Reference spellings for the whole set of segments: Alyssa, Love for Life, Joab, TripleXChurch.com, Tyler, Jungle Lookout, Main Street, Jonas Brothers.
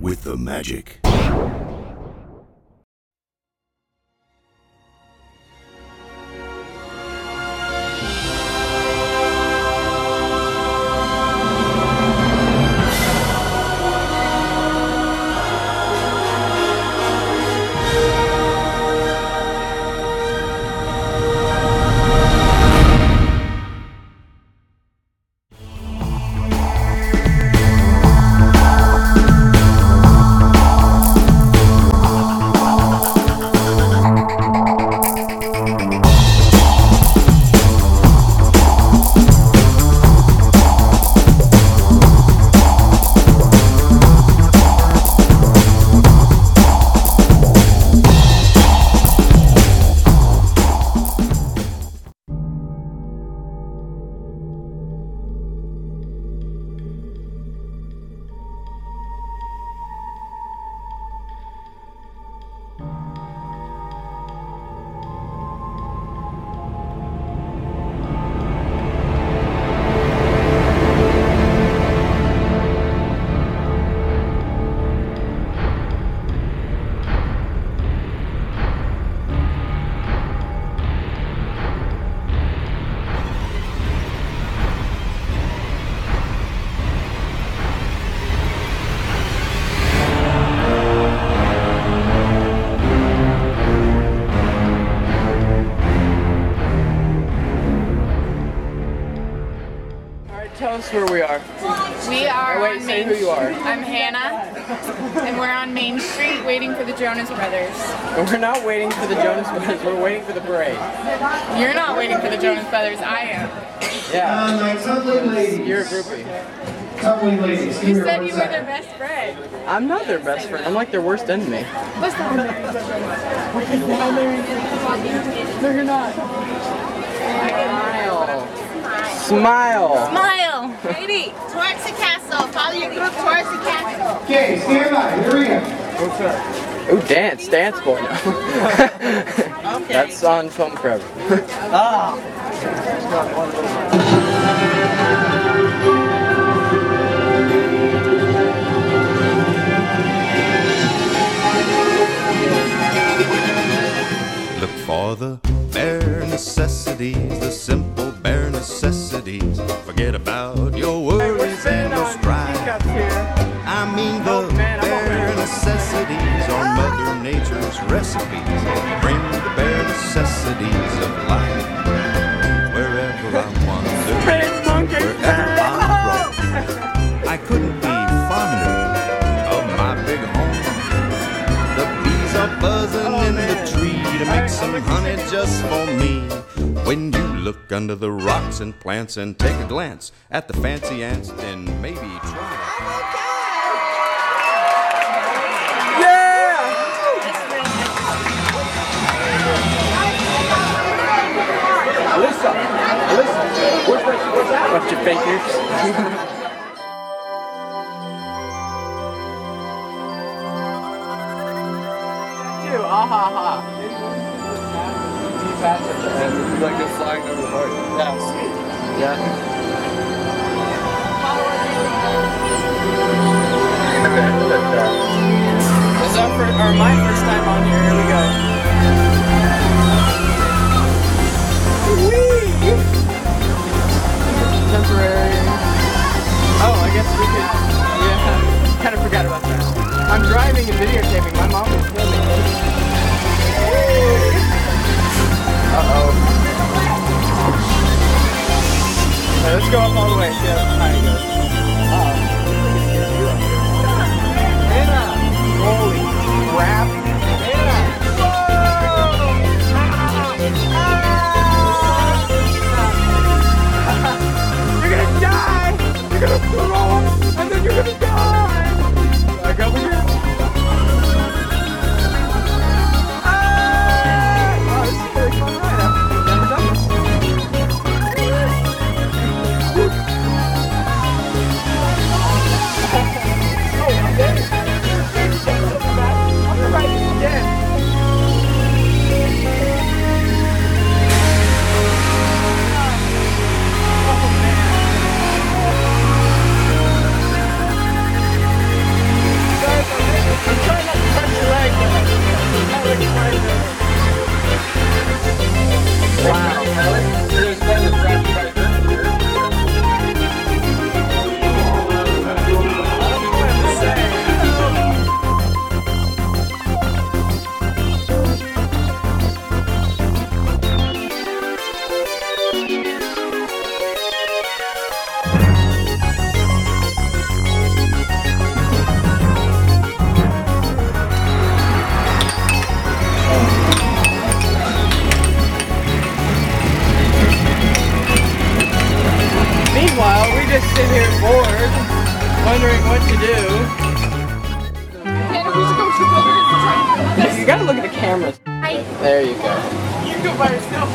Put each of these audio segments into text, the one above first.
with the magic. Tell us where we are. We are on Main Street. Say who you are. I'm Hannah, and we're on Main Street waiting for the Jonas Brothers. And we're not waiting for the Jonas Brothers, we're waiting for the parade. You're not waiting for the Jonas Brothers, I am. Yeah. Cuddly ladies. You're a groupie. Cuddly ladies. You said you were their best friend. I'm not their best friend. I'm like their worst enemy. Listen. No, you're not. Smile. Smile. Katie, towards the castle. Follow your group towards the castle. Okay, stand by. Here we go. What's up? Ooh, dance. Dance boy now. Okay. That's on film forever. Ah. Look for the bare necessities, the simple bare necessities. Forget about your worries and your strife. I mean the bare necessities are Mother Nature's recipes. Bring the bare necessities of life. Wherever I wander, wherever I roam, I couldn't be fonder of my big home. The bees are buzzing in the trees to make some honey just for me. When you look under the rocks and plants and take a glance at the fancy ants, then maybe try. Yeah! Alyssa, what's your fingers? Ah ha ha. It's like just flying over the park. Yeah, sweet. Yeah. Okay, this is my first time on here. Here we go. Whee! Temporary. Oh, I guess we could. Yeah. Kind of forgot about that. I'm driving and videotaping. My mom was filming. Uh-oh. Alright, let's go up all the way, see how high it goes. Uh-oh. Anna! Holy crap! Anna! Whoa! Ah! You're gonna die! You're gonna blow! And then you're gonna die! I got what you. wondering what to do. You gotta look at the cameras. There you go. You can go by yourself.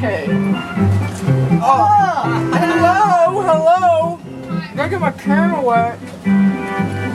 Hey. Oh, hello, hello. Did I get my camera wet? What is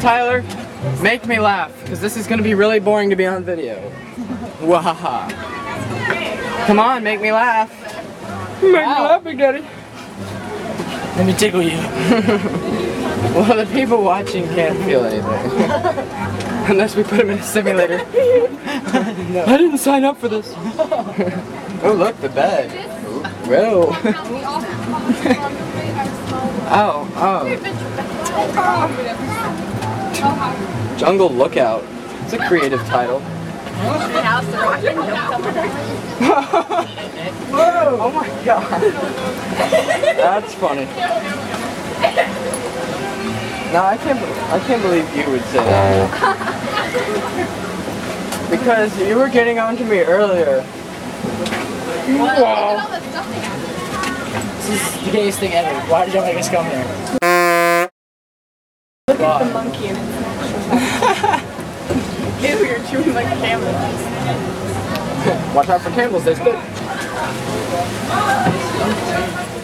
Tyler, make me laugh because this is going to be really boring to be on video. Wahaha! Come on, make me laugh. Make me laugh, Big Daddy. Let me tickle you. Well, the people watching can't feel anything. Unless we put him in a simulator. No. I didn't sign up for this. Oh, look, the bed. Whoa. Oh, oh. Jungle Lookout. It's a creative title. Whoa. Oh my god. That's funny. No, I can't believe you would say that. Because you were getting on to me earlier. Wow. This is the gayest thing ever. Why did y'all make us come here? Look at the monkey in it. Ew, you're chewing like camels. Watch out for camels, they spit.